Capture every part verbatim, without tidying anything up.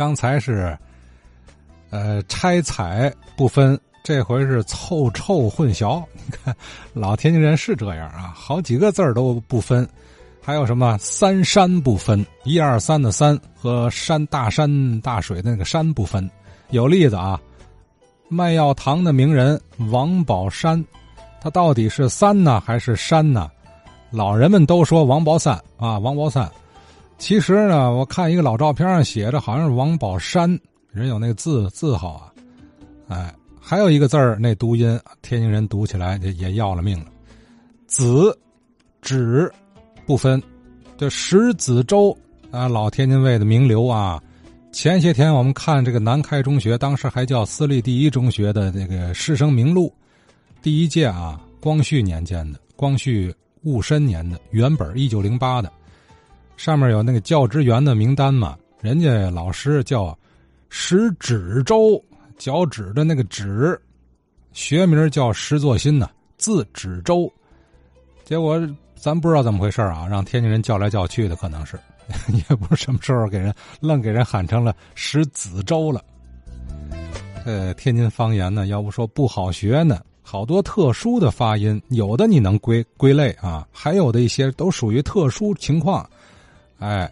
刚才是呃拆踩不分，这回是凑臭混淆。你看老天津人是这样啊，好几个字儿都不分。还有什么三山不分，一二三的三和山大山大水的那个山不分。有例子啊，卖药堂的名人王宝山，他到底是三呢还是山呢？老人们都说王宝三啊，王宝三。其实呢，我看一个老照片上写着好像是王宝山，人有那个字字号啊。哎，还有一个字儿那读音，天津人读起来也要了命了。子止不分，这石子洲啊，老天津卫的名流啊。前些天我们看这个南开中学，当时还叫私立第一中学的那个师生名录，第一届啊，光绪年间的，光绪戊申年的，原本一九零八的，上面有那个教职员的名单嘛，人家老师叫石指洲，脚趾的那个趾，学名叫石作新呢、啊，字指洲。结果咱不知道怎么回事啊，让天津人叫来叫去的，可能是也不是什么时候给人愣给人喊成了石子洲了。呃，天津方言呢，要不说不好学呢，好多特殊的发音，有的你能归归类啊，还有的一些都属于特殊情况。哎，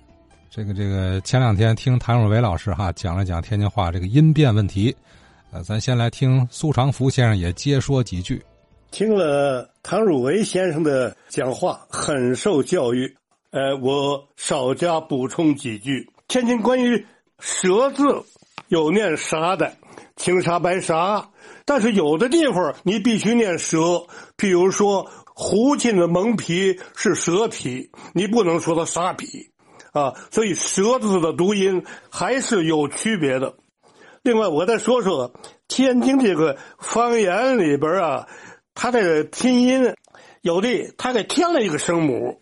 这个这个，前两天听谭咏维老师哈讲了讲天津话这个音变问题，呃，咱先来听苏长福先生也接说几句。听了唐汝维先生的讲话，很受教育。呃，我少加补充几句。天津关于蛇字有念啥的，青啥白啥，但是有的地方你必须念蛇，比如说胡琴的蒙皮是蛇皮，你不能说它啥皮啊，所以蛇字的读音还是有区别的。另外，我再说说天津这个方言里边啊。他的拼音，有的他给添了一个声母，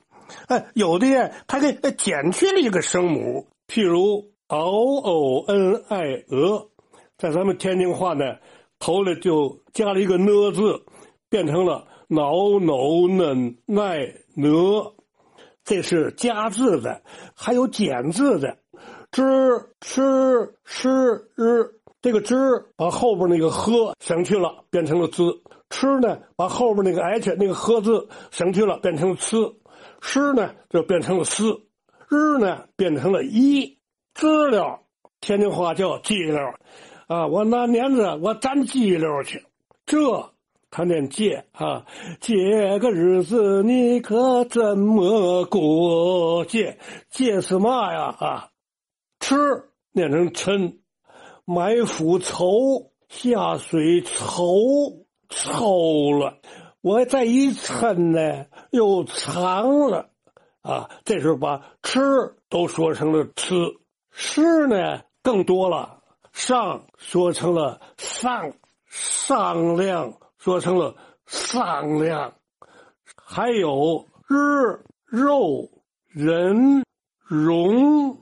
哎，有的他给减去了一个声母。譬如 o o n i e， 在咱们天津话呢，头里就加了一个呢字，变成了 no no n n 呢，这是加字的，还有减字的，知吃诗日，这个知把后边那个喝省去了，变成了滋。吃呢，把后边那个 h 那个呵字省去了，变成了呲；诗呢，就变成了丝；日呢，变成了一。知了，天津话叫寂了，啊，我拿镊子我粘寂了去。这他念借啊，借个日子你可怎么过？借借什么呀？啊，吃念成嗔，埋伏愁下水愁。臭了，我再一蹭呢，又长了，啊，这是把吃都说成了吃，诗呢更多了，上说成了上，上量说成了上量，还有日肉人容，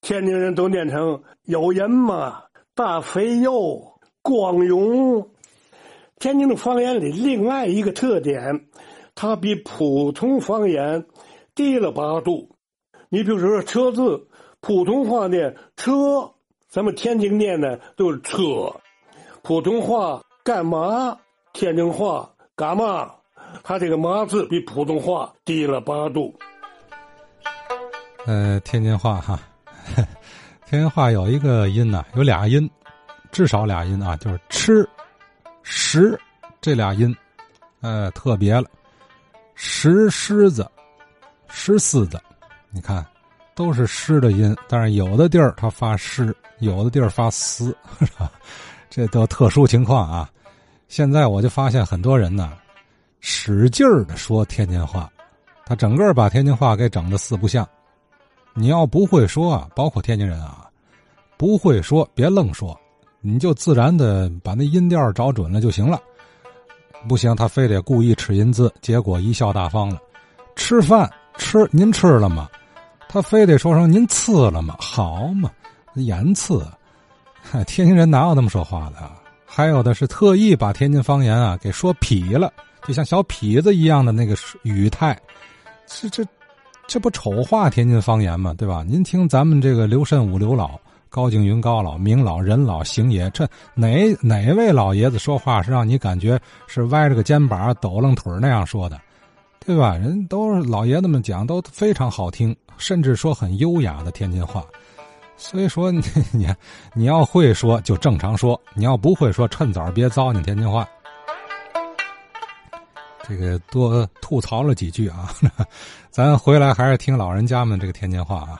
天津人都念成有人嘛，大肥肉广容。天津的方言里另外一个特点，它比普通方言低了八度。你比如说车字，普通话念车，咱们天津念呢都是车，普通话干嘛，天津话干嘛，它这个嘛字比普通话低了八度。呃，天津话哈，天津话有一个音呢、啊，有俩音，至少俩音啊，就是吃石这俩音，呃，特别了。石狮子、石狮子，你看，都是狮的音，但是有的地儿它发狮，有的地儿发丝，这都特殊情况啊。现在我就发现很多人呢，使劲儿的说天津话，他整个把天津话给整得四不像。你要不会说啊，包括天津人啊，不会说别愣说。你就自然的把那音调找准了就行了，不行他非得故意齿音字，结果贻笑大方了。吃饭吃您吃了吗？他非得说成您刺了吗？好嘛，言刺、哎。天津人哪有那么说话的、啊？还有的是特意把天津方言啊给说痞了，就像小痞子一样的那个语态，这这这不丑化天津方言吗？对吧？您听咱们这个刘慎武刘老。高景云高老、明老、任老、行爷，这哪哪位老爷子说话是让你感觉是歪着个肩膀抖楞腿那样说的，对吧？人都是老爷子们讲都非常好听，甚至说很优雅的天津话。所以说你你你要会说就正常说，你要不会说趁早别糟践天津话。这个多吐槽了几句啊，咱回来还是听老人家们这个天津话啊。